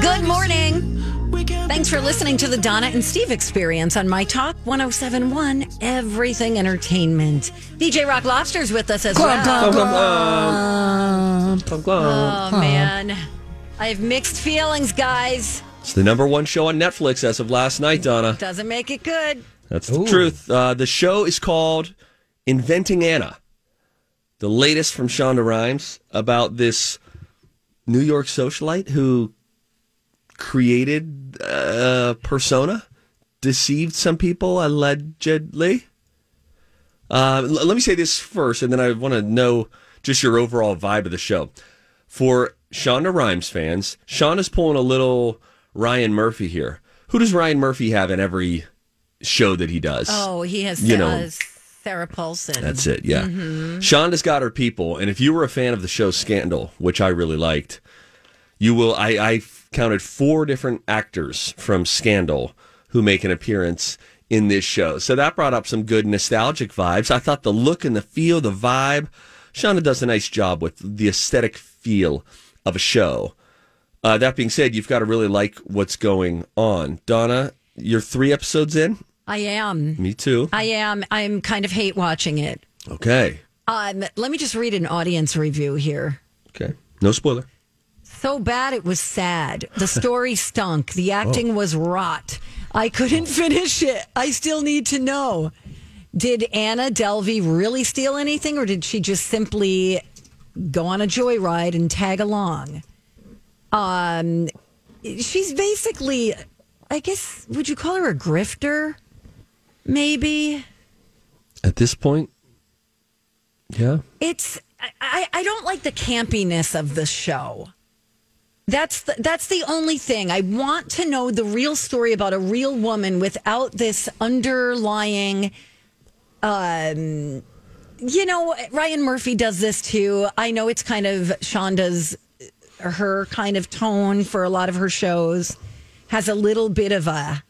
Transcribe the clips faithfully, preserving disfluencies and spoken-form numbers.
Good morning. Thanks for listening to the Donna and Steve Experience on My Talk one oh seven one, Everything Entertainment. D J Rock Lobster's with us as glum, well. Glum, glum, glum. Glum. Oh, man. I have mixed feelings, guys. It's the number one show on Netflix as of last night, Donna. Doesn't make it good. That's the Ooh. truth. Uh, the show is called Inventing Anna, the latest from Shonda Rhimes about this New York socialite who created a persona, deceived some people, allegedly. Uh, l- let me say this first, and then I want to know just your overall vibe of the show. For Shonda Rhimes fans, Shonda's pulling a little Ryan Murphy here. Who does Ryan Murphy have in every show that he does? Oh, he has you know, Theora Paulson. That's it, yeah. Mm-hmm. Shonda's got her people, and if you were a fan of the show Scandal, which I really liked, you will. I, I counted four different actors from Scandal who make an appearance in this show. So that brought up some good nostalgic vibes. I thought the look and the feel, the vibe, Shonda does a nice job with the aesthetic feel of a show. Uh, that being said, you've got to really like what's going on. Donna, you're three episodes in? I am. Me too. I am. I'm kind of hate watching it. Okay. Um, let me just read an audience review here. Okay. No spoiler. So bad it was sad. The story stunk. The acting oh. was rot. I couldn't finish it. I still need to know. Did Anna Delvey really steal anything, or did she just simply go on a joyride and tag along? Um, she's basically, I guess, would you call her a grifter? Maybe. At this point, yeah. It's I, I don't like the campiness of the show. That's the, that's the only thing. I want to know the real story about a real woman without this underlying, um, you know, Ryan Murphy does this too. I know it's kind of Shonda's, her kind of tone for a lot of her shows has a little bit of a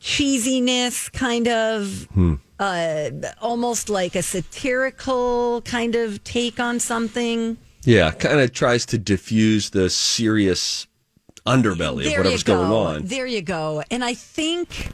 cheesiness, kind of hmm. uh, almost like a satirical kind of take on something. Yeah, kind of tries to diffuse the serious underbelly there of whatever's going on. There you go. And I think,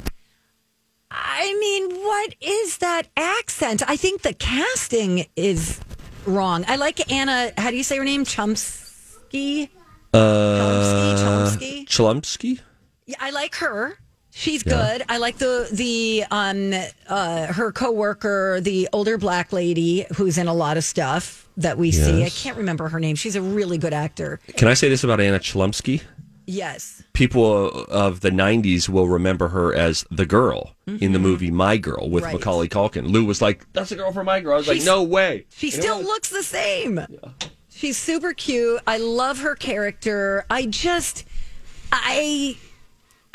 I mean, what is that accent? I think the casting is wrong. I like Anna, how do you say her name? Chlumsky? Uh, Chlumsky? Chlumsky? Chlumsky? Yeah, I like her. She's yeah. good. I like the, the um uh, her coworker, the older black lady who's in a lot of stuff that we yes. see. I can't remember her name. She's a really good actor. Can I say this about Anna Chlumsky? Yes. People of the nineties will remember her as the girl mm-hmm. in the movie My Girl with right. Macaulay Culkin. Lou was like, that's the girl from My Girl. I was She's, like, no way. She and still was, looks the same. Yeah. She's super cute. I love her character. I just, I,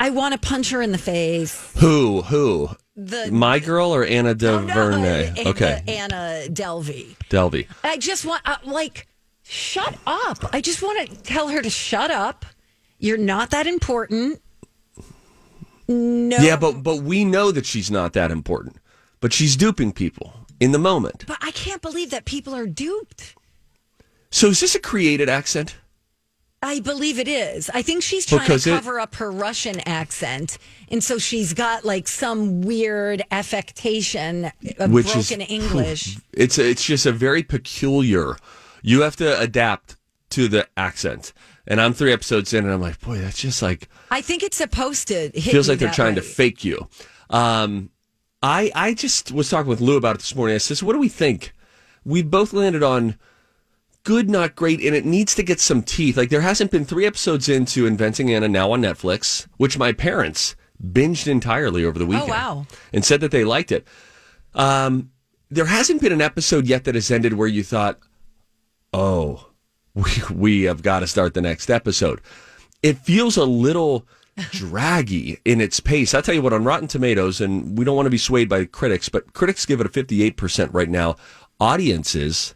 I want to punch her in the face. Who, who? The, My Girl or Anna DeVernay? Oh no, okay. Anna Delvey. Delvey. I just want, uh, like, shut up. I just want to tell her to shut up. You're not that important. No. Yeah, but but we know that she's not that important. But she's duping people in the moment. But I can't believe that people are duped. So is this a created accent? I believe it is. I think she's trying because to cover it, up her Russian accent. And so she's got like some weird affectation of which broken is, English. It's it's just a very peculiar. You have to adapt to the accent. And I'm three episodes in, and I'm like, boy, that's just like... I think it's supposed to hit feels like they're trying way. to fake you. Um, I I just was talking with Lou about it this morning. I said, what do we think? We both landed on good, not great, and it needs to get some teeth. Like, there hasn't been three episodes into Inventing Anna now on Netflix, which my parents binged entirely over the weekend. Oh, wow. And said that they liked it. Um, there hasn't been an episode yet that has ended where you thought, oh... We, we have got to start the next episode. It feels a little draggy in its pace. I'll tell you what, on Rotten Tomatoes, and we don't want to be swayed by critics, but critics give it a fifty-eight percent right now. Audiences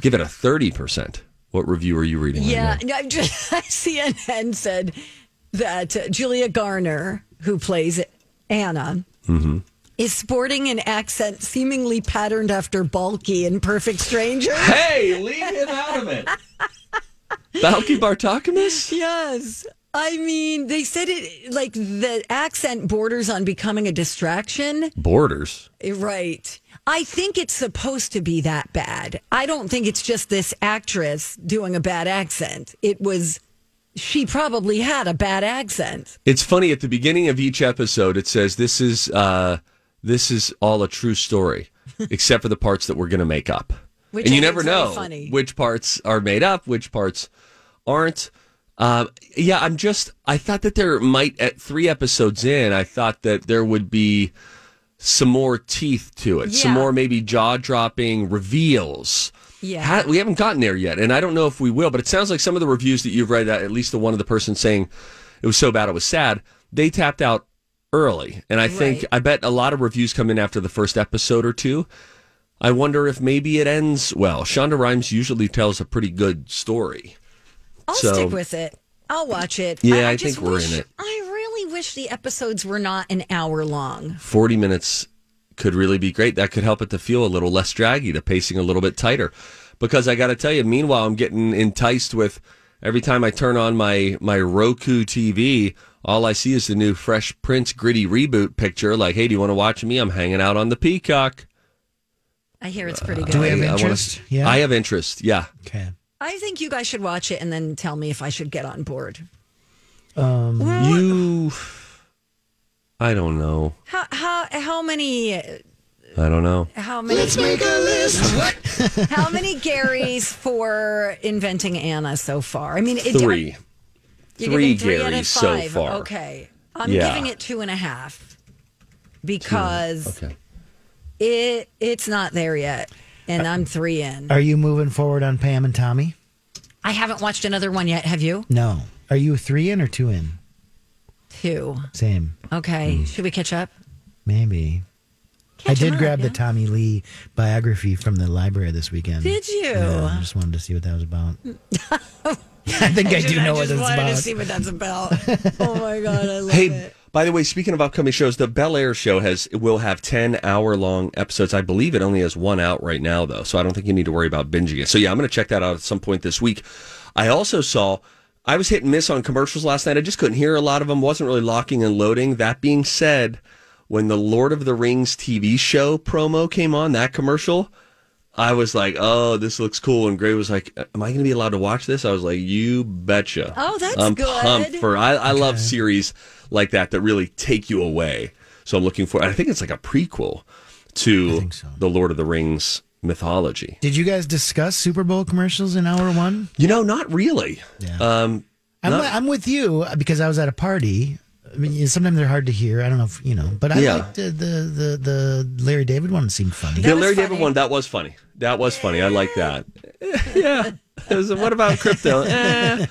give it a thirty percent. What review are you reading? Yeah, right now? No, just, C N N said that uh, Julia Garner, who plays Anna, mm-hmm. is sporting an accent seemingly patterned after Balky in Perfect Strangers. Hey, leave him out of it. Balky Bartokomus? Yes. I mean, they said it, like, the accent borders on becoming a distraction. Borders? Right. I think it's supposed to be that bad. I don't think it's just this actress doing a bad accent. It was... She probably had a bad accent. It's funny, at the beginning of each episode, it says, this is... Uh, This is all a true story, except for the parts that we're going to make up. Which and you never know funny. which parts are made up, which parts aren't. Uh, yeah, I'm just, I thought that there might, at three episodes in, I thought that there would be some more teeth to it, yeah. some more maybe jaw-dropping reveals. Yeah, How, we haven't gotten there yet, and I don't know if we will, but it sounds like some of the reviews that you've read, at least the one of the person saying it was so bad it was sad, they tapped out early. And I think, right. I bet a lot of reviews come in after the first episode or two. I wonder if maybe it ends well. Shonda Rhimes usually tells a pretty good story. I'll so, stick with it. I'll watch it. Yeah, I, I, I think we're wish, in it. I really wish the episodes were not an hour long. forty minutes could really be great. That could help it to feel a little less draggy, to pacing a little bit tighter. Because I got to tell you, meanwhile, I'm getting enticed with every time I turn on my, my Roku T V... All I see is the new Fresh Prince gritty reboot picture. Like, hey, do you want to watch me? I'm hanging out on the Peacock. I hear it's pretty good. Uh, do we have interest? I, wanna, yeah. I have interest, yeah. Okay. I think you guys should watch it and then tell me if I should get on board. Um, well, you... I don't know. How how how many... I don't know. How many? Let's make a list. How many Garys for Inventing Anna so far? I mean, it, Three. I, You're three three Garys so far. Okay. I'm yeah. giving it two and a half because okay. it it's not there yet, and uh, I'm three in. Are you moving forward on Pam and Tommy? I haven't watched another one yet. Have you? No. Are you three in or two in? Two. Same. Okay. Mm. Should we catch up? Maybe. Catch I did up, grab yeah. the Tommy Lee biography from the library this weekend. Did you? Yeah, I just wanted to see what that was about. I think I, I just, do know I what that's about. I wanted to see what that's about. Oh, my God. I love hey, it. Hey, by the way, speaking of upcoming shows, the Bel Air show has will have ten hour long episodes. I believe it only has one out right now, though, so I don't think you need to worry about binging it. So, yeah, I'm going to check that out at some point this week. I also saw, I was hit and miss on commercials last night. I just couldn't hear a lot of them. Wasn't really locking and loading. That being said, when the Lord of the Rings T V show promo came on, that commercial... I was like, oh, this looks cool. And Gray was like, am I going to be allowed to watch this? I was like, you betcha. Oh, that's I'm good. Pumped for, I, I okay. love series like that that really take you away. So I'm looking for, I think it's like a prequel to so. the Lord of the Rings mythology. Did you guys discuss Super Bowl commercials in hour one? You know, not really. Yeah. Um, I'm, not, I'm with you because I was at a party. I mean, sometimes they're hard to hear. I don't know if, you know, but I yeah. liked the, the, the, the Larry David one seemed funny. The Larry funny. David one, that was funny. That was funny. I like that. yeah. Was, what about crypto? eh.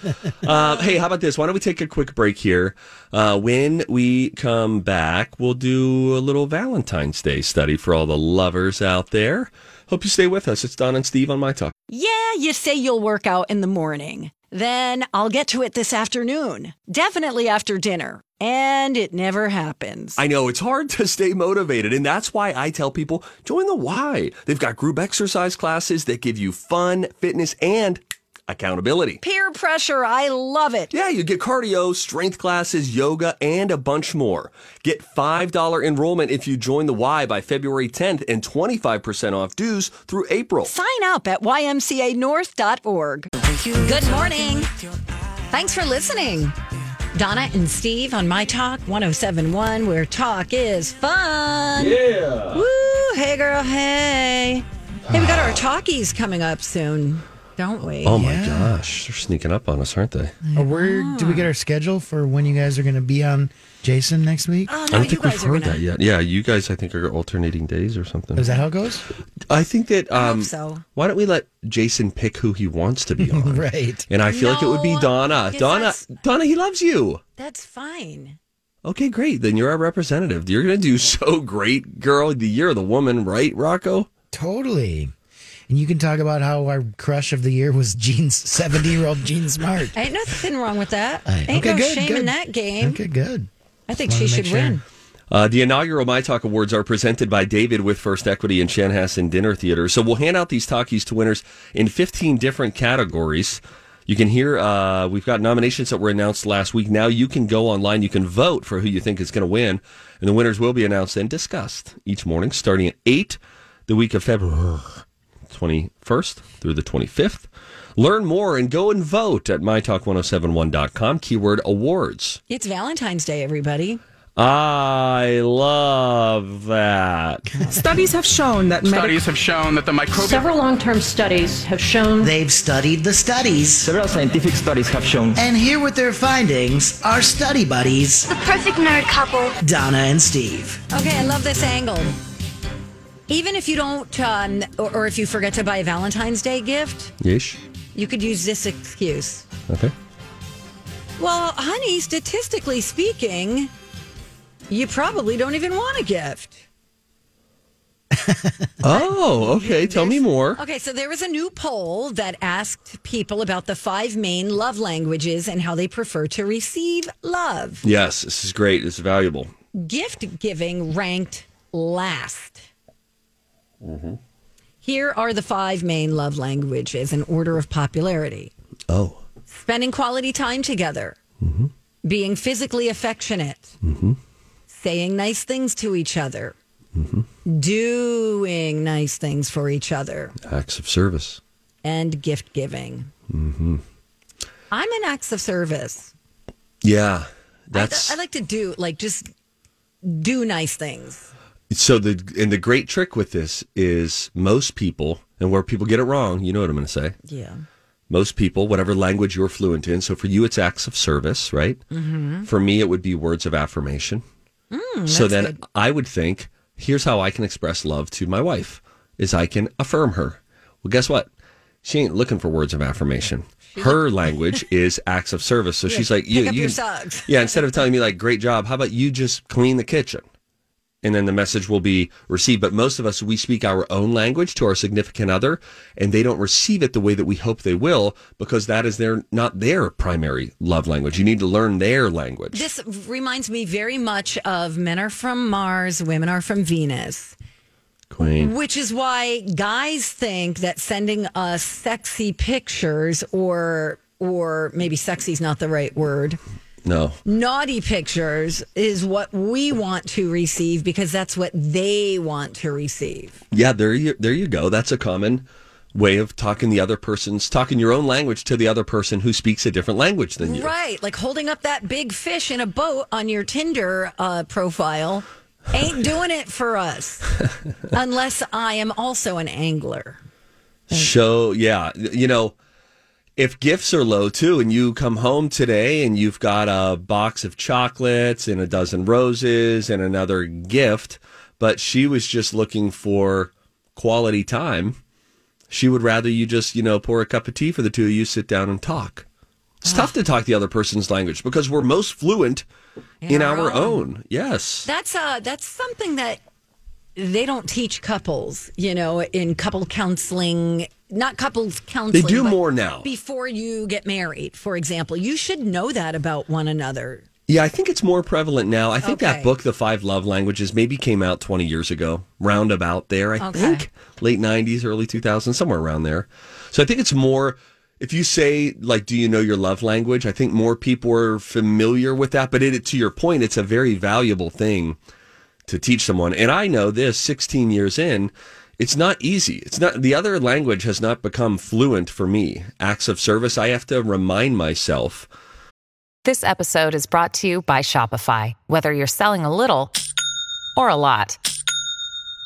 uh, hey, how about this? Why don't we take a quick break here? Uh, when we come back, we'll do a little Valentine's Day study for all the lovers out there. Hope you stay with us. It's Don and Steve on My Talk. Yeah, you say you'll work out in the morning. Then I'll get to it this afternoon. Definitely after dinner. And it never happens. I know, it's hard to stay motivated, and that's why I tell people, join the Y. They've got group exercise classes that give you fun, fitness, and accountability. Peer pressure, I love it. Yeah, you get cardio, strength classes, yoga, and a bunch more. Get five dollars enrollment if you join the Y by February tenth and twenty-five percent off dues through April. Sign up at Y M C A north dot org. Good morning. Thanks for listening. Donna and Steve on My Talk one oh seven point one, where talk is fun. Yeah. Woo. Hey, girl. Hey. Hey, we got our talkies coming up soon, don't we? Oh, my yeah. gosh. They're sneaking up on us, aren't they? Oh, where do we get our schedule for when you guys are going to be on Jason next week? Oh, no, I don't think we've heard gonna... that yet. Yeah, you guys, I think, are alternating days or something. Is that how it goes? I think that... Um, I hope so. Why don't we let Jason pick who he wants to be on? Right. And I feel no, like it would be Donna. Donna, that's... Donna, he loves you. That's fine. Okay, great. Then you're our representative. You're going to do so great, girl. You're the woman, right, Rocco? Totally. And you can talk about how our crush of the year was Jean's seventy-year-old Jean Smart. Ain't nothing wrong with that. I, Ain't okay, no good, shame good. in that game. Okay, good. I think Just she should sure. win. Uh, the inaugural My Talk Awards are presented by David with First Equity and Chanhassen Dinner Theater. So we'll hand out these talkies to winners in fifteen different categories. You can hear, uh, we've got nominations that were announced last week. Now you can go online. You can vote for who you think is going to win. And the winners will be announced and discussed each morning starting at eight the week of February twenty-first through the twenty-fifth. Learn more and go and vote at my talk ten seventy-one dot com, keyword awards. It's Valentine's Day, everybody. I love that. Studies have shown that... Medi- studies have shown that the microbial... Several long-term studies have shown... They've studied the studies. Several scientific studies have shown... And here with their findings are study buddies... The perfect nerd couple... Donna and Steve. Okay, I love this angle. Even if you don't, um, or, or if you forget to buy a Valentine's Day gift, yes, you could use this excuse. Okay. Well, honey, statistically speaking, you probably don't even want a gift. Oh, okay. Tell me more. Okay, so there was a new poll that asked people about the five main love languages and how they prefer to receive love. Yes, this is great. It's valuable. Gift giving ranked last. Mm-hmm. Here are the five main love languages in order of popularity. Oh. Spending quality time together. Mm-hmm. Being physically affectionate. Mm-hmm. Saying nice things to each other. Mm-hmm. Doing nice things for each other. Acts of service. And gift giving. Mm-hmm. I'm an acts of service. Yeah. That's. I, I like to do, like, just do nice things. So the and the great trick with this is most people, and where people get it wrong, you know what I'm going to say. Yeah. Most people, whatever language you're fluent in. So for you, it's acts of service, right? Mm-hmm. For me, it would be words of affirmation. Mm, so then good. I would think, here's how I can express love to my wife, is I can affirm her. Well, guess what? She ain't looking for words of affirmation. Her language is acts of service. So yeah, she's like, you, pick up you, your socks. Yeah, instead of telling me like, great job, how about you just clean the kitchen? And then the message will be received. But most of us, we speak our own language to our significant other, and they don't receive it the way that we hope they will, because that is their not their primary love language. You need to learn their language. This reminds me very much of men are from Mars, women are from Venus. Queen. Which is why guys think that sending us sexy pictures, or or maybe sexy is not the right word. No. Naughty pictures is what we want to receive because that's what they want to receive. Yeah, there you there you go. That's a common way of talking the other person's, talking your own language to the other person who speaks a different language than you. Right, like holding up that big fish in a boat on your Tinder uh, profile ain't doing it for us unless I am also an angler. So, yeah, you know... If gifts are low, too, and you come home today and you've got a box of chocolates and a dozen roses and another gift, but she was just looking for quality time, she would rather you just, you know, pour a cup of tea for the two of you, sit down and talk. It's wow. tough to talk the other person's language because we're most fluent in, in our, our own. own. Yes. That's uh, that's something that they don't teach couples, you know, in couple counseling. Not couples counseling. They do more now. Before you get married, for example. You should know that about one another. Yeah, I think it's more prevalent now. I think okay. that book, The Five Love Languages, maybe came out twenty years ago, roundabout there, I okay. think. Late nineties, early two thousands, somewhere around there. So I think it's more, if you say, like, do you know your love language? I think more people are familiar with that. But it, to your point, it's a very valuable thing to teach someone. And I know this, sixteen years in, It's not easy. It's not, the other language has not become fluent for me. Acts of service, I have to remind myself. This episode is brought to you by Shopify. Whether you're selling a little or a lot,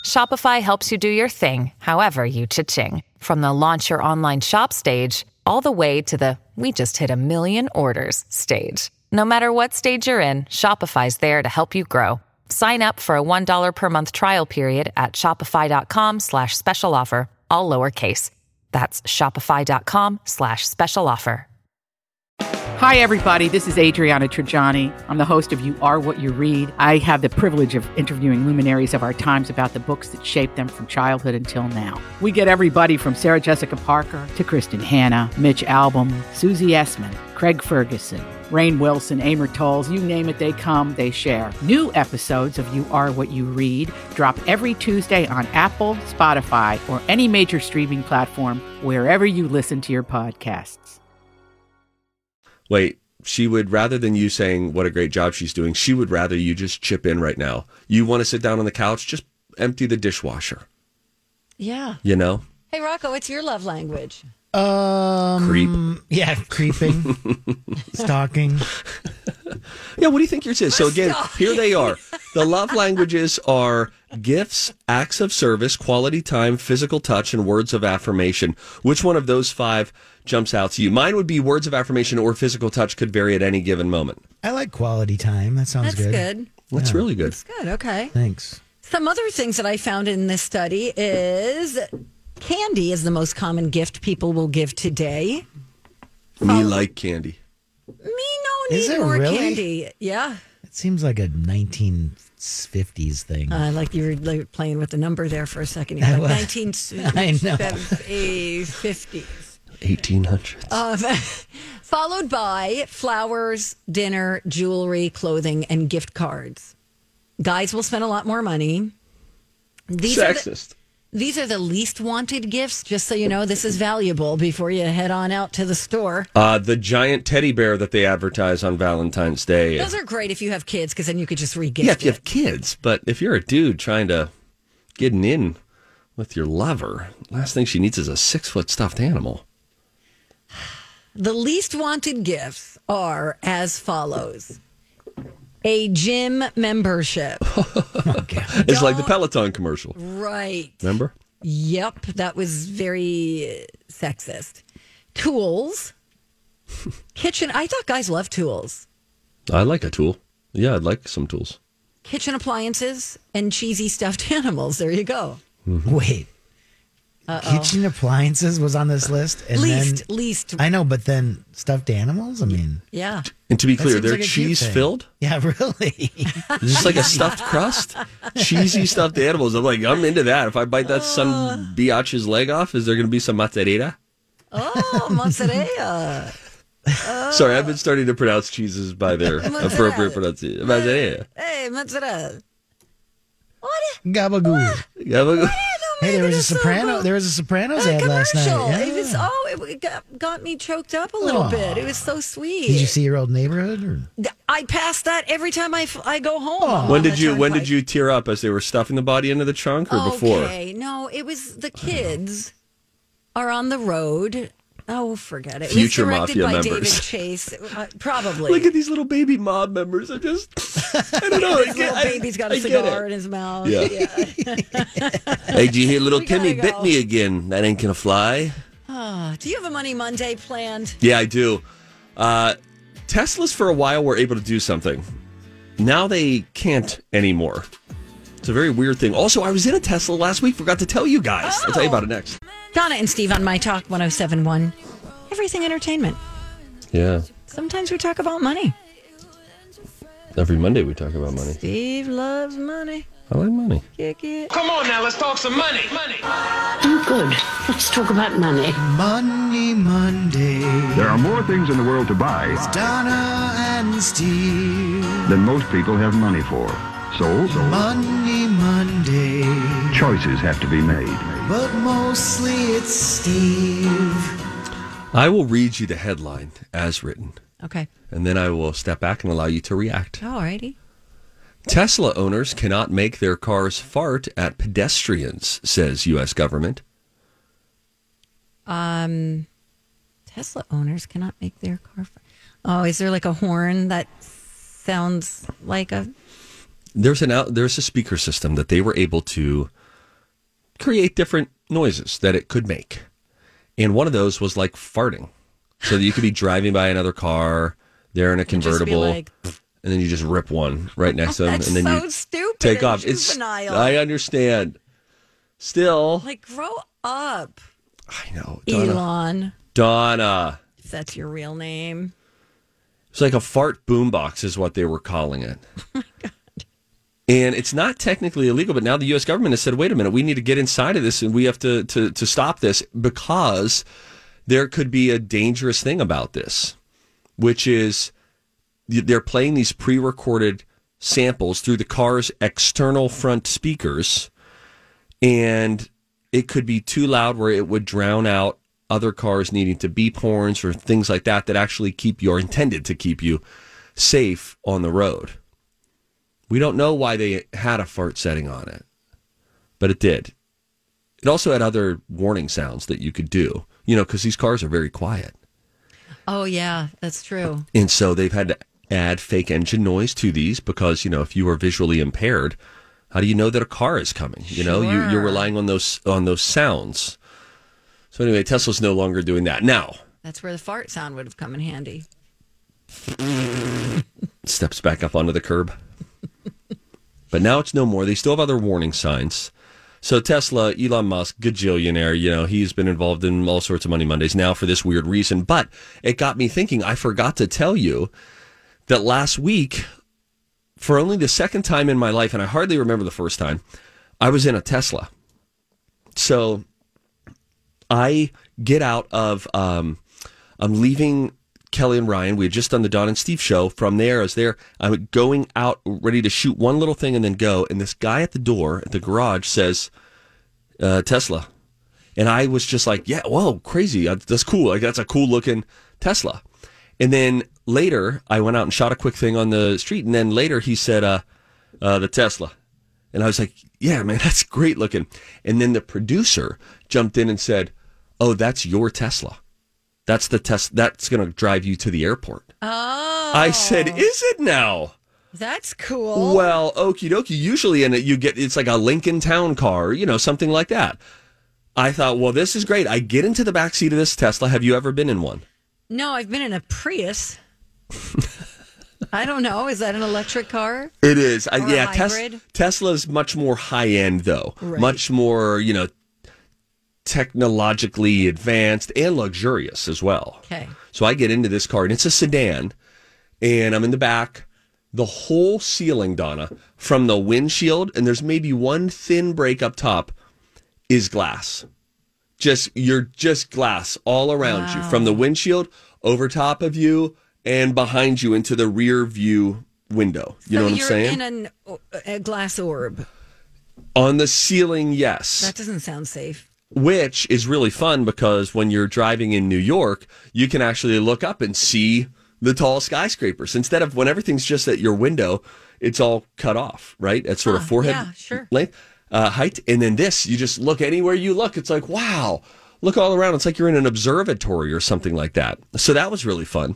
Shopify helps you do your thing, however you cha-ching. From the launch your online shop stage, all the way to the we just hit a million orders stage. No matter what stage you're in, Shopify's there to help you grow. Sign up for a one dollar per month trial period at shopify.com slash special offer, all lowercase. That's shopify.com slash special offer. Hi, everybody. This is Adriana Trigiani. I'm the host of You Are What You Read. I have the privilege of interviewing luminaries of our times about the books that shaped them from childhood until now. We get everybody from Sarah Jessica Parker to Kristen Hanna, Mitch Albom, Susie Essman, Craig Ferguson, Rainn Wilson, Amor Towles, you name it, they come, they share. New episodes of You Are What You Read drop every Tuesday on Apple, Spotify, or any major streaming platform wherever you listen to your podcasts. Wait, she would, rather than you saying what a great job she's doing, she would rather you just chip in right now. You want to sit down on the couch? Just empty the dishwasher. Yeah. You know? Hey, Rocco, what's your love language? Um, Creep. Yeah, creeping. Stalking. Yeah, what do you think yours is? So again, here they are. The love languages are gifts, acts of service, quality time, physical touch, and words of affirmation. Which one of those five jumps out to you? Mine would be words of affirmation or physical touch, could vary at any given moment. I like quality time. That sounds That's good. That's good. That's yeah. really good. That's good. Okay. Thanks. Some other things that I found in this study is candy is the most common gift people will give today. Me um, like candy. Me no need more really? candy. Yeah. It seems like a nineteen fifties thing. I uh, like you were like, playing with the number there for a second. Like nineteen fifties. eighteen hundreds. Um, followed by flowers, dinner, jewelry, clothing, and gift cards. Guys will spend a lot more money. These Sexist. Are the, These are the least wanted gifts, just so you know. This is valuable before you head on out to the store. Uh, the giant teddy bear that they advertise on Valentine's Day. Those are great if you have kids, because then you could just re-gift it. Yeah, if you have kids. But if you're a dude trying to get in with your lover, last thing she needs is a six-foot stuffed animal. The least wanted gifts are as follows. A gym membership. Oh, it's like the Peloton commercial. Right. Remember? Yep. That was very sexist. Tools. Kitchen. I thought guys love tools. I like a tool. Yeah, I'd like some tools. Kitchen appliances and cheesy stuffed animals. There you go. Mm-hmm. Wait. Uh-oh. Kitchen appliances was on this list, and least, then least I know, but then stuffed animals. I mean, yeah. And to be clear, they're like cheese filled. Yeah, really. Just like a stuffed crust, cheesy stuffed animals. I'm like, I'm into that. If I bite that uh, some biatch's leg off, is there going to be some mozzarella? Oh, mozzarella. Uh, Sorry, I've been starting to pronounce cheeses by their appropriate pronunciation. Mozzarella. Hey, mozzarella. What? Gabagool. Gabagool. Hey, there was, soprano, there was a Sopranos ad last night. Yeah. It was, oh, it got, got me choked up a little Aww. bit. It was so sweet. Did you see your old neighborhood? Or? I pass that every time I, I go home. When did you When did you tear up, as they were stuffing the body into the trunk, or okay. before? Okay, no, it was the kids are on the road. Oh, forget it. Future it was directed Mafia by members. David Chase, uh, probably. Look at these little baby mob members. I just, I don't know. His little baby's got a I cigar in his mouth. Yeah. yeah. Hey, do you hear little we Timmy bit me again? That ain't gonna fly. Oh, do you have a Money Monday planned? Yeah, I do. Uh, Teslas for a while were able to do something. Now they can't anymore. It's a very weird thing. Also, I was in a Tesla last week. Forgot to tell you guys. Oh. I'll tell you about it next. Donna and Steve on My Talk one oh seven point one. Everything entertainment. Yeah. Sometimes we talk about money. Every Monday we talk about money. Steve loves money. I like money. Kick it. Come on now, let's talk some money. Money. Oh, good. Let's talk about money. Money Monday. There are more things in the world to buy. It's Donna and Steve. Than most people have money for. So, so. Money Monday. Choices have to be made. But mostly it's Steve. I will read you the headline as written. Okay. And then I will step back and allow you to react. All righty. Tesla owners cannot make their cars fart at pedestrians, says U S government. Um, Tesla owners cannot make their car fart. Oh, is there like a horn that sounds like a... There's an out, there's a speaker system that they were able to create different noises that it could make. And one of those was like farting. So that you could be driving by another car, they're in a convertible, like, and then you just rip one right next to them. That's and then so you stupid take and off. Juvenile. It's, I understand. Still. Like, grow up. I know. Donna. Elon. Donna. If that's your real name. It's like a fart boombox is what they were calling it. Oh, my God. And it's not technically illegal, but now the U S government has said, wait a minute, we need to get inside of this and we have to, to, to stop this because there could be a dangerous thing about this, which is they're playing these pre-recorded samples through the car's external front speakers, and it could be too loud where it would drown out other cars needing to beep horns or things like that that actually keep you or intended to keep you safe on the road. We don't know why they had a fart setting on it, but it did. It also had other warning sounds that you could do, you know, because these cars are very quiet. Oh, yeah, that's true. And so they've had to add fake engine noise to these because, you know, if you are visually impaired, how do you know that a car is coming? You know, sure. you, you're relying on those on those sounds. So anyway, Tesla's no longer doing that now. That's where the fart sound would have come in handy. Steps back up onto the curb. But now it's no more. They still have other warning signs. So Tesla, Elon Musk, gajillionaire, you know, he's been involved in all sorts of Money Mondays now for this weird reason. But it got me thinking, I forgot to tell you that last week, for only the second time in my life, and I hardly remember the first time, I was in a Tesla. So I get out of, um, I'm leaving Kelly and Ryan. We had just done the Don and Steve show. From there, I was there. I was going out, ready to shoot one little thing and then go. And this guy at the door, at the garage, says, uh, Tesla. And I was just like, yeah, whoa, crazy. That's cool. Like, that's a cool looking Tesla. And then later, I went out and shot a quick thing on the street. And then later, he said, uh, uh, the Tesla. And I was like, yeah, man, that's great looking. And then the producer jumped in and said, oh, that's your Tesla. That's the test. That's going to drive you to the airport. Oh. I said, is it now? That's cool. Well, okie dokie. Usually in it, you get, it's like a Lincoln Town Car, you know, something like that. I thought, well, this is great. I get into the backseat of this Tesla. Have you ever been in one? No, I've been in a Prius. I don't know. Is that an electric car? It is. Or yeah. A hybrid? Tes- Tesla's much more high end, though. Right. Much more, you know, technologically advanced and luxurious as well. Okay. So I get into this car, and it's a sedan, and I'm in the back. The whole ceiling, Donna, from the windshield, and there's maybe one thin break up top, is glass. Just you're just glass all around wow. you, from the windshield, over top of you, and behind you into the rear view window. You so know what I'm saying? You're in an, a glass orb. On the ceiling, yes. That doesn't sound safe. Which is really fun because when you're driving in New York, you can actually look up and see the tall skyscrapers. Instead of when everything's just at your window, it's all cut off, right? At sort huh, of forehead yeah, sure. length, uh, height. And then this, you just look anywhere you look. It's like, wow, look all around. It's like you're in an observatory or something like that. So that was really fun.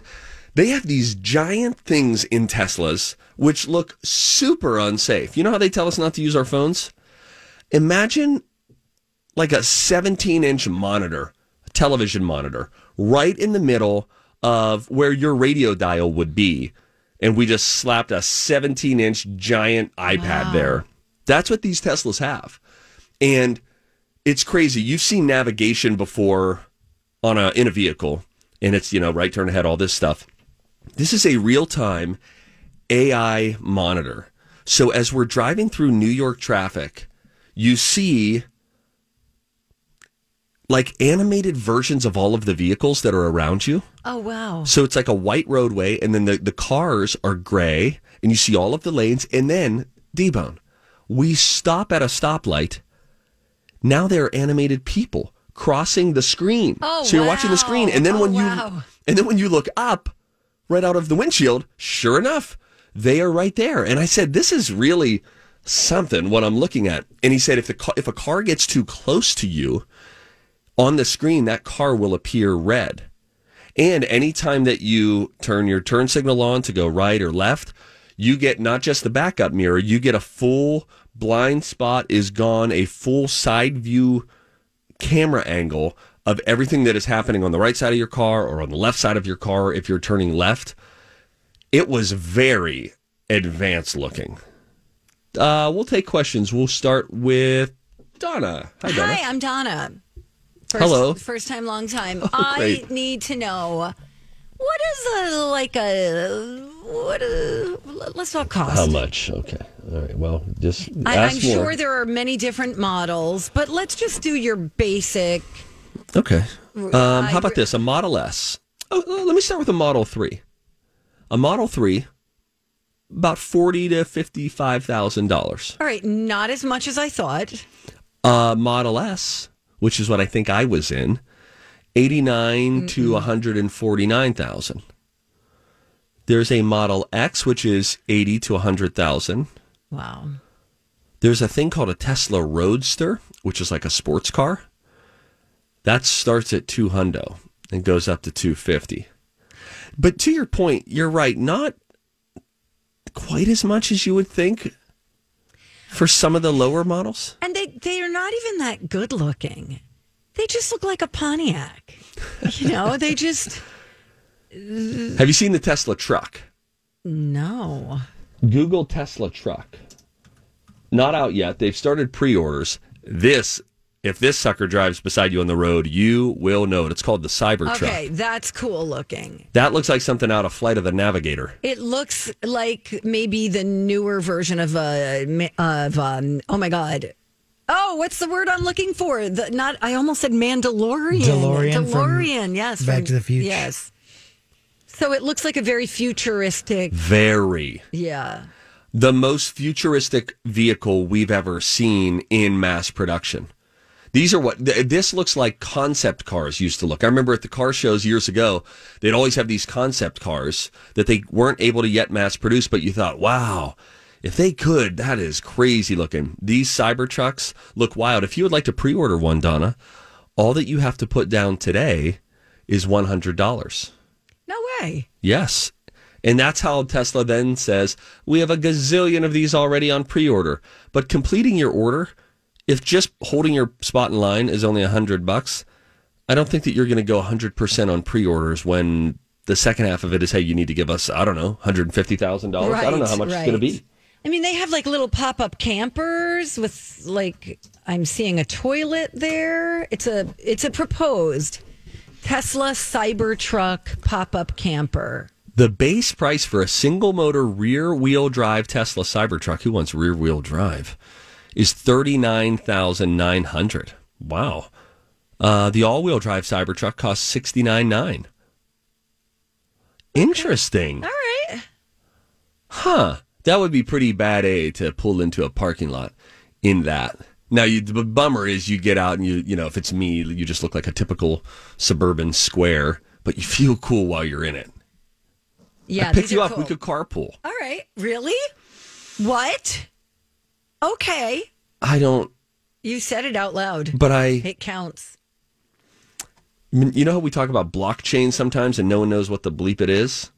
They have these giant things in Teslas, which look super unsafe. You know how they tell us not to use our phones? Imagine like a seventeen-inch monitor, a television monitor, right in the middle of where your radio dial would be. And we just slapped a seventeen-inch giant iPad wow. there. That's what these Teslas have. And it's crazy. You've seen navigation before on a in a vehicle, and it's, you know, right turn ahead, all this stuff. This is a real-time A I monitor. So as we're driving through New York traffic, you see like animated versions of all of the vehicles that are around you. Oh, wow. So it's like a white roadway, and then the, the cars are gray, and you see all of the lanes, and then, D-Bone, we stop at a stoplight. Now there are animated people crossing the screen. Oh, so you're wow. watching the screen, and then, oh, when wow. you, and then when you look up, right out of the windshield, sure enough, they are right there. And I said, this is really something, what I'm looking at. And he said, if the if a car gets too close to you on the screen, that car will appear red. And anytime that you turn your turn signal on to go right or left, you get not just the backup mirror, you get a full blind spot is gone, a full side view camera angle of everything that is happening on the right side of your car or on the left side of your car if you're turning left. It was very advanced looking. Uh, we'll take questions. We'll start with Donna. Hi, Donna. Hi, I'm Donna. First, Hello. First time, long time. Oh, I need to know, what is a, like a, what a, let's talk cost. How much? Okay. All right. Well, just I, ask I'm more. Sure there are many different models, but let's just do your basic. Okay. Um, how about this? A Model S. Oh, let me start with a Model three. A Model three, about forty thousand to fifty-five thousand dollars. All right. Not as much as I thought. A Model S, which is what I think I was in, eighty-nine mm-hmm. to one hundred forty-nine thousand. There's a Model X, which is eighty to one hundred thousand. Wow. There's a thing called a Tesla Roadster, which is like a sports car. That starts at two hundo and goes up to two fifty. But to your point, you're right, not quite as much as you would think for some of the lower models. And they, they are not even that good looking. They just look like a Pontiac. You know, they just... Have you seen the Tesla truck? No. Google Tesla truck. Not out yet. They've started pre-orders. This, if this sucker drives beside you on the road, you will know it. It's called the Cybertruck. Okay, that's cool looking. That looks like something out of Flight of the Navigator. It looks like maybe the newer version of a of um, oh my god. Oh, what's the word I'm looking for? The, not I almost said Mandalorian. DeLorean. DeLorean, from yes. Back from, to the Future. Yes. So it looks like a very futuristic. Very. Yeah. The most futuristic vehicle we've ever seen in mass production. These are what, th- this looks like concept cars used to look. I remember at the car shows years ago, they'd always have these concept cars that they weren't able to yet mass produce, but you thought, wow, if they could, that is crazy looking. These Cybertrucks look wild. If you would like to pre-order one, Donna, all that you have to put down today is one hundred dollars. No way. Yes. And that's how Tesla then says, we have a gazillion of these already on pre-order. But completing your order, if just holding your spot in line is only one hundred bucks, I don't think that you're going to go one hundred percent on pre-orders when the second half of it is, hey, you need to give us, I don't know, one hundred fifty thousand dollars. Right, I don't know how much right. It's going to be. I mean, they have like little pop-up campers with like, I'm seeing a toilet there. It's a it's a proposed Tesla Cybertruck pop-up camper. The base price for a single-motor rear-wheel drive Tesla Cybertruck, who wants rear-wheel drive, is thirty-nine thousand nine hundred dollars. Wow. Uh, the all-wheel drive Cybertruck costs sixty-nine thousand nine hundred dollars. Interesting. Okay. All right. Huh. That would be pretty bad A to pull into a parking lot in that. Now, you, the bummer is you get out and, you you know, if it's me, you just look like a typical suburban square, but you feel cool while you're in it. Yeah, I picked you up. Cool. We could carpool. All right. Really? What? Okay. I don't. You said it out loud. But I. It counts. You know how we talk about blockchain sometimes and no one knows what the bleep it is?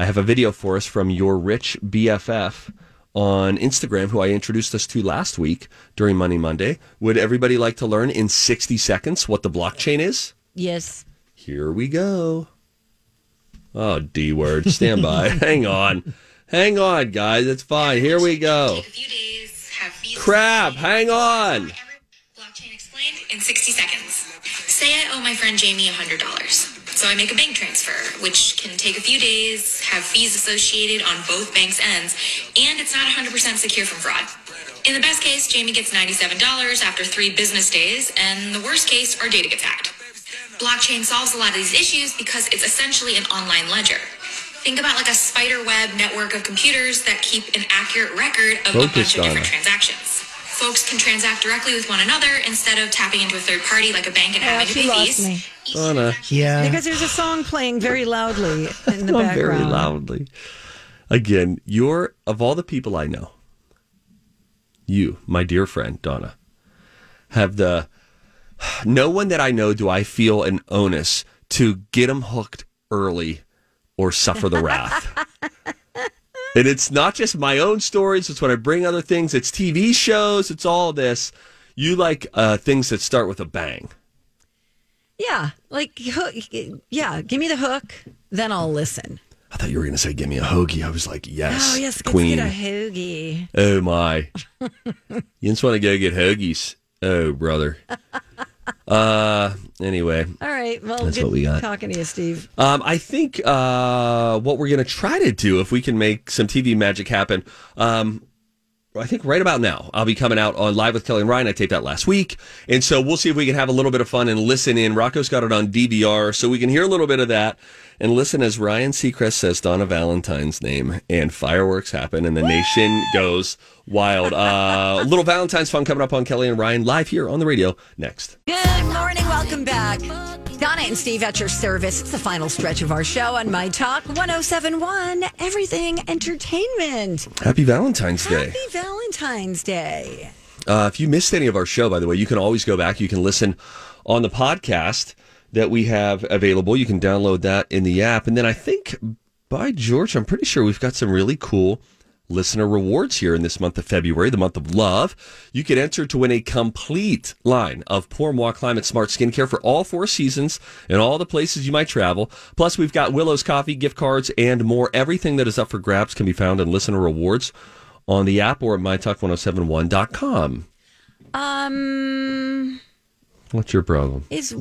I have a video for us from your rich B F F. On Instagram, who I introduced us to last week during Money Monday. Would everybody like to learn in sixty seconds what the blockchain is? Yes. Here we go. Oh, D word. Stand by. Hang on. Hang on, guys. It's fine. Here we go. Crap. Hang on. Blockchain explained in sixty seconds. Say I owe my friend Jamie one hundred dollars. So I make a bank transfer, which can take a few days, have fees associated on both banks' ends, and it's not one hundred percent secure from fraud. In the best case, Jamie gets ninety-seven dollars after three business days, and the worst case, our data gets hacked. Blockchain solves a lot of these issues because it's essentially an online ledger. Think about like a spider web network of computers that keep an accurate record of Focus a bunch of different it. transactions. Folks can transact directly with one another instead of tapping into a third party like a bank and having oh, to pay fees. Donna. Yeah. Because there's a song playing very loudly in the oh, background. Very loudly. Again, you're, of all the people I know, you, my dear friend, Donna, have the, no one that I know do I feel an onus to get them hooked early or suffer the wrath. And it's not just my own stories. It's when I bring other things. It's T V shows. It's all this. You like uh, things that start with a bang. Yeah. Like, yeah, give me the hook, then I'll listen. I thought you were going to say, give me a hoagie. I was like, yes, oh, yes, queen. Get a hoagie. Oh, my. You just want to go get hoagies. Oh, brother. uh, anyway. All right. Well, that's what we got. Talking to you, Steve. Um, I think uh, what we're going to try to do, if we can make some T V magic happen, um, I think right about now, I'll be coming out on Live with Kelly and Ryan. I taped that last week. And so we'll see if we can have a little bit of fun and listen in. Rocco's got it on D V R, so we can hear a little bit of that. And listen as Ryan Seacrest says Donna Valentine's name and fireworks happen and the nation goes wild. Uh, little Valentine's fun coming up on Kelly and Ryan live here on the radio next. Good morning. Welcome back. Donna and Steve at your service. It's the final stretch of our show on My Talk one oh seven one, Everything Entertainment. Happy Valentine's Day. Happy Valentine's Day. Uh, if you missed any of our show, by the way, you can always go back. You can listen on the podcast that we have available. You can download that in the app. And then I think, by George, I'm pretty sure we've got some really cool listener rewards here in this month of February, the month of love. You can enter to win a complete line of Pour Moi Climate Smart Skincare for all four seasons and all the places you might travel. Plus, we've got Willow's Coffee, gift cards, and more. Everything that is up for grabs can be found in listener rewards on the app or at my talk one oh seven one dot com. Um... What's your problem? Is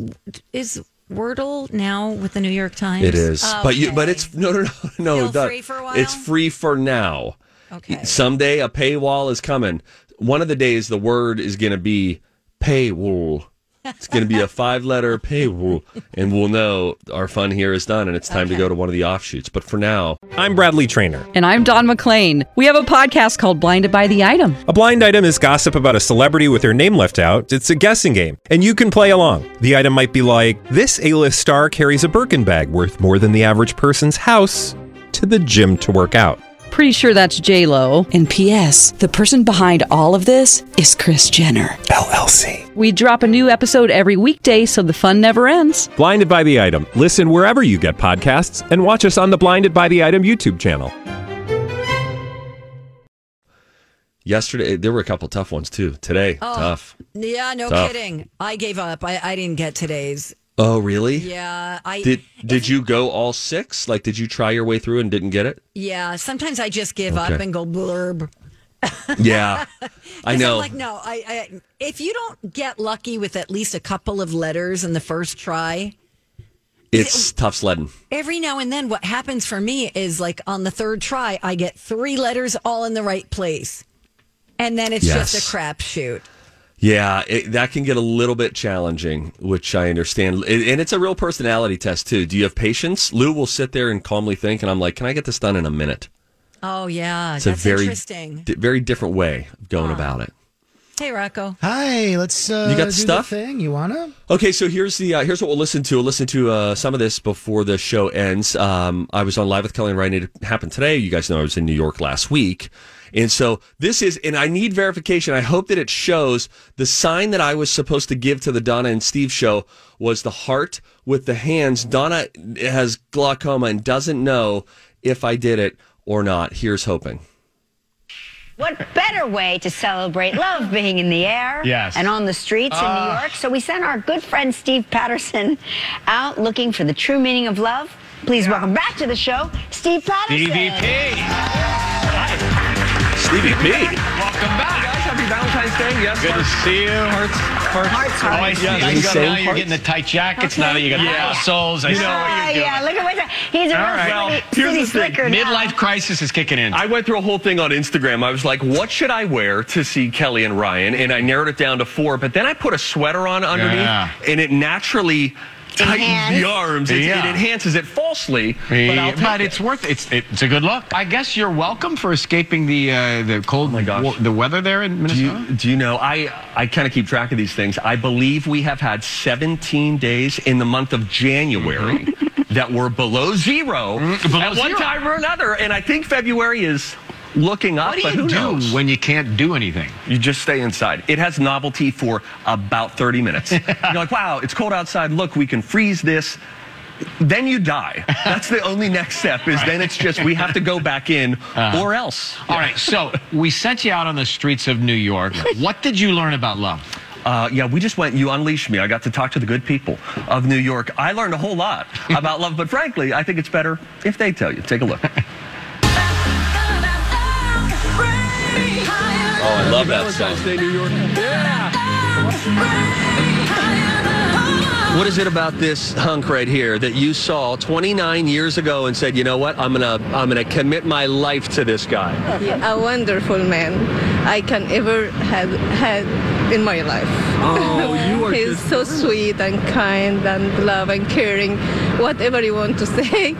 is Wordle now with the New York Times? It is, okay. but you, but it's no, no, no, no. Still that, free for a while? It's free for now. Okay. Someday a paywall is coming. One of the days the word is going to be paywall. It's going to be a five-letter paywall, and we'll know our fun here is done, and it's time okay. to go to one of the offshoots. But for now, I'm Bradley Trainer, and I'm Don McLean. We have a podcast called Blinded by the Item. A blind item is gossip about a celebrity with their name left out. It's a guessing game, and you can play along. The item might be like, this A-list star carries a Birkin bag worth more than the average person's house to the gym to work out. Pretty sure that's J-Lo. And P S the person behind all of this is Kris Jenner, L L C. We drop a new episode every weekday so the fun never ends. Blinded by the Item. Listen wherever you get podcasts and watch us on the Blinded by the Item YouTube channel. Yesterday, there were a couple tough ones, too. Today, oh, tough. Yeah, no tough. Kidding. I gave up. I, I didn't get today's. Oh, really? Yeah. I Did Did if, you go all six? Like, did you try your way through and didn't get it? Yeah. Sometimes I just give okay. up and go blurb. Yeah. I know. I'm like, no, I, I, if you don't get lucky with at least a couple of letters in the first try. It's it, tough sledding. Every now and then what happens for me is, like, on the third try, I get three letters all in the right place. And then it's yes. just a crapshoot. Yeah, it, that can get a little bit challenging, which I understand. It, and it's a real personality test, too. Do you have patience? Lou will sit there and calmly think, and I'm like, can I get this done in a minute? Oh, yeah. It's that's a very, interesting. Di- very different way of going huh. about it. Hey, Rocco. Hi, let's uh, you got the do stuff? The thing. You want to? Okay, so here's the uh, here's what we'll listen to. We'll listen to uh, some of this before the show ends. Um, I was on Live with Kelly and Ryan. It happened today. You guys know I was in New York last week. And so this is, and I need verification. I hope that it shows the sign that I was supposed to give to the Donna and Steve show was the heart with the hands. Donna has glaucoma and doesn't know if I did it or not. Here's hoping. What better way to celebrate love being in the air yes. and on the streets uh, in New York? So we sent our good friend Steve Patterson out looking for the true meaning of love. Please yeah. welcome back to the show, Steve Patterson. D V P. Stevie P. Welcome back. Hey guys, happy Valentine's Day. Yes, good hearts. To see you. Hearts, hearts, hearts. hearts. Oh, I see. Yes. I you got, now you're getting the tight jackets. Okay. Now that you got yeah. the muscles. I you know what you're doing. Yeah, look at what that. He's a real right. well, here's the thing. Midlife crisis is kicking in. I went through a whole thing on Instagram. I was like, what should I wear to see Kelly and Ryan? And I narrowed it down to four. But then I put a sweater on underneath, yeah. and it naturally tightens Enhance. The arms. It's, yeah. It enhances it falsely, yeah. but I'll take but it's it. Worth it. It's, it. It's a good look. I guess you're welcome for escaping the uh, the cold, oh my gosh. W- the weather there in Minnesota. Do you, do you know? I I kind of keep track of these things. I believe we have had seventeen days in the month of January. Mm-hmm. that were below zero mm, below at zero. one time or another. And I think February is looking up. What do but you who do knows? When you can't do anything? You just stay inside. It has novelty for about thirty minutes. You're like, wow, it's cold outside. Look, we can freeze this. Then you die. That's the only next step, is right. Then it's just we have to go back in uh-huh. or else. All yeah. right, so we sent you out on the streets of New York. What did you learn about love? Uh, yeah, we just went, you unleashed me. I got to talk to the good people of New York. I learned a whole lot about love, but frankly, I think it's better if they tell you. Take a look. Oh, I love that song. Yeah. What is it about this hunk right here that you saw twenty-nine years ago and said, you know what, I'm gonna, I'm gonna commit my life to this guy? A wonderful man I can ever have had in my life. Oh, you are. He's so sweet and kind and love and caring. Whatever you want to say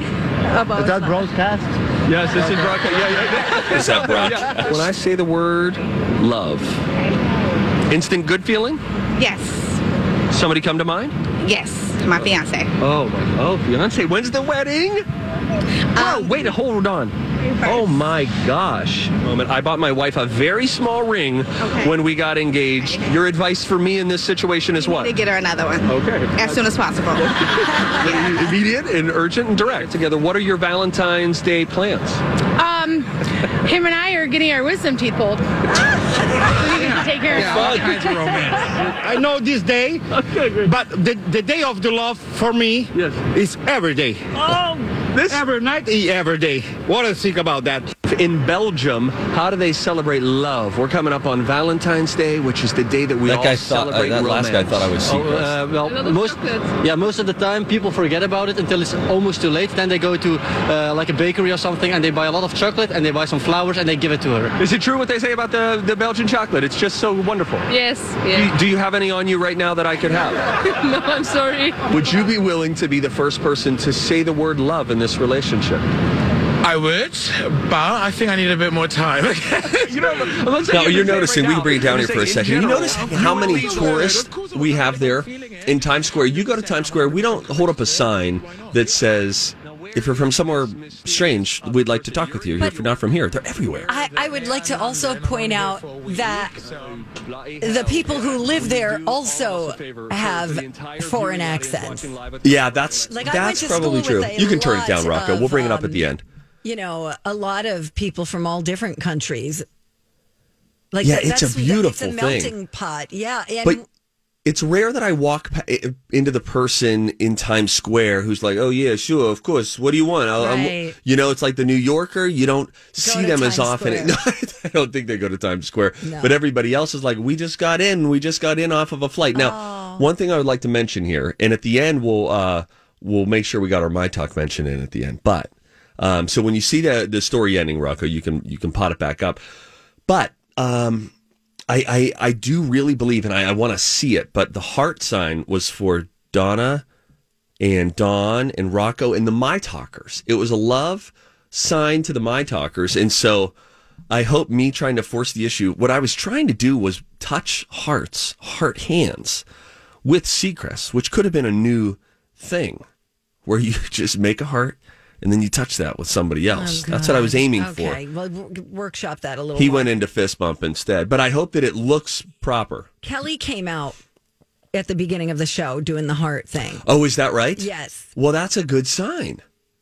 about. Is that broadcast? Yes, this is broadcast. Yeah, yeah, yeah. Is that broadcast? When I say the word love, instant good feeling? Yes. Somebody come to mind? Yes, my fiance. Oh, my, oh, fiance. When's the wedding? Oh, um, wait, hold on. Oh, my gosh. Moment. I bought my wife a very small ring okay. when we got engaged. Okay. Your advice for me in this situation is what? To get her another one. Okay. As soon as possible. Yeah. Immediate and urgent and direct. Together, what are your Valentine's Day plans? Um, him and I are getting our wisdom teeth pulled. Take care yeah, of all kinds of romance. I know this day, okay, great. But the, the day of the love for me yes. is every day. Oh, this every night, every day. What do you think about that? In Belgium, how do they celebrate love? We're coming up on Valentine's Day, which is the day that we that all guy celebrate thought, uh, that romance. That last guy thought I was secret. Oh, uh, well, most, yeah, most of the time people forget about it until it's almost too late. Then they go to uh, like a bakery or something and they buy a lot of chocolate and they buy some flowers and they give it to her. Is it true what they say about the, the Belgian chocolate? It's just so wonderful. Yes. Yeah. Do, do you have any on you right now that I could have? No, I'm sorry. Would you be willing to be the first person to say the word love in this relationship? I would, but I think I need a bit more time. You know, let's say no, you're noticing. Right, we can bring it down here for a second. General, you notice how many tourists we have there in Times Square. You go to Times Square, we don't hold up a sign that says, if you're from somewhere strange, we'd like to talk with you. But if you're not from here, they're everywhere. I, I would like to also point out that the people who live there also have foreign accents. Yeah, that's, like, that's probably true. You can turn it down, Rocco. We'll bring it up at the end. You know, a lot of people from all different countries. Like, yeah, it's a beautiful thing. It's a melting thing. pot. Yeah. And but it's rare that I walk into the person in Times Square who's like, oh, yeah, sure, of course. What do you want? I'll, right. I'm, you know, it's like the New Yorker. You don't go see them Times as often. No, I don't think they go to Times Square. No. But everybody else is like, we just got in. We just got in off of a flight. Now, oh. one thing I would like to mention here, and at the end, we'll, uh, we'll make sure we got our My Talk mention in at the end. But. Um, so when you see the the story ending, Rocco, you can you can pot it back up. But um, I, I I do really believe, and I, I want to see it. But the heart sign was for Donna and Dawn and Rocco and the My Talkers. It was a love sign to the My Talkers, and so I hope me trying to force the issue. What I was trying to do was touch hearts, heart hands, with Seacrest, which could have been a new thing, where you just make a heart. And then you touch that with somebody else. Oh, that's what I was aiming okay. for. Okay, well, workshop that a little. He more. went into fist bump instead, but I hope that it looks proper. Kelly came out at the beginning of the show doing the heart thing. Oh, is that right? Yes. Well, that's a good sign.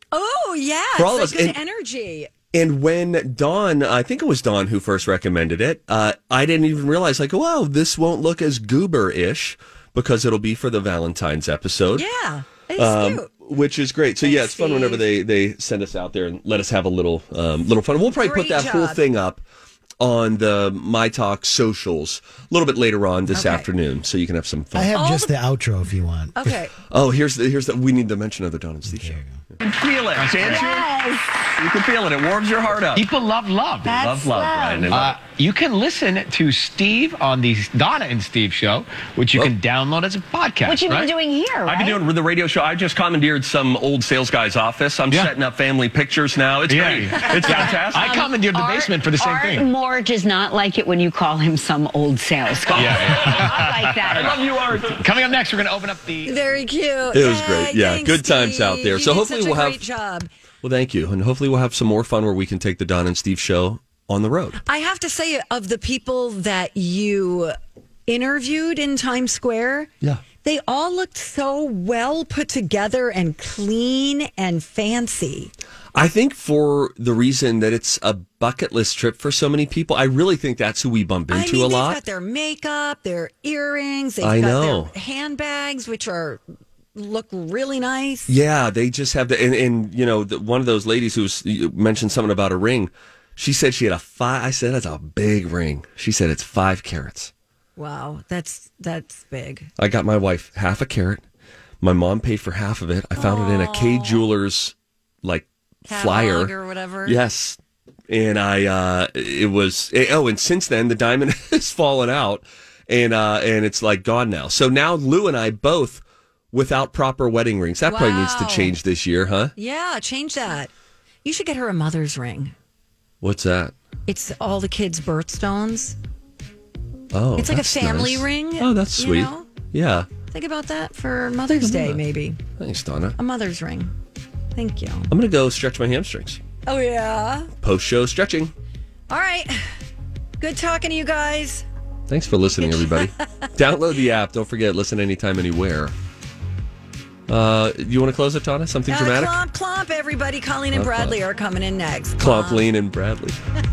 Oh, yeah. For all of us. Good and, energy. And when Dawn, I think it was Dawn who first recommended it, uh, I didn't even realize, like, wow, this won't look as goober-ish because it'll be for the Valentine's episode. Yeah, it's um, cute. Which is great. So, yeah, it's fun whenever they, they send us out there and let us have a little um, little fun. We'll probably great put that job. whole thing up on the My Talk socials a little bit later on this okay. afternoon, so you can have some fun. I have All just the... the outro if you want. Okay. Oh, here's the, here's the, we need the mention of the Don and Steve show. You can feel it, can't you? Yes. You can feel it. It warms your heart up. People love love. They love love, love. Right? Uh, you can listen to Steve on the Donna and Steve show, which you Whoa. can download as a podcast. Which you've right? been doing here, right? I've been doing the radio show. I just commandeered some old sales guy's office. I'm yeah. setting up family pictures now. It's yeah. great. It's yeah. fantastic. Um, I commandeered the Art, basement for the same Art thing. Art Moore does not like it when you call him some old sales guy. Yeah. I like that. I love you, Art. Coming up next, we're going to open up the... Very cute. It was yeah, great. Yeah, thanks, good times Steve. Out there. So hopefully we'll have... Great job. Well, thank you. And hopefully we'll have some more fun where we can take the Don and Steve show on the road. I have to say, of the people that you interviewed in Times Square, yeah, they all looked so well put together and clean and fancy. I think for the reason that it's a bucket list trip for so many people, I really think that's who we bump into I mean, a lot. They've got their makeup, their earrings, they've I got know. their handbags, which are... look really nice. Yeah, they just have the and, and you know the, one of those ladies who was, mentioned something about a ring. She said she had a five. I said that's a big ring. She said it's five carats. Wow, that's that's big. I got my wife half a carat. My mom paid for half of it. I found Aww. it in a K Jewelers like Catalog flyer or whatever. Yes, and I uh, it was oh, and since then the diamond has fallen out, and uh, and it's like gone now. So now Lou and I both. Without proper wedding rings. That wow. probably needs to change this year, huh? Yeah, change that. You should get her a mother's ring. What's that? It's all the kids' birthstones. Oh, it's like that's a family nice. ring. Oh, that's sweet. You know? Yeah. Think about that for Mother's Day, maybe. Thanks, Donna. A mother's ring. Thank you. I'm going to go stretch my hamstrings. Oh, yeah. Post-show stretching. All right. Good talking to you guys. Thanks for listening, everybody. Download the app. Don't forget, listen anytime, anywhere. Uh, you want to close it, Donna? Something uh, dramatic? Clomp, clomp, everybody. Colleen and Bradley are coming in next. Clomp, Lean, and Bradley.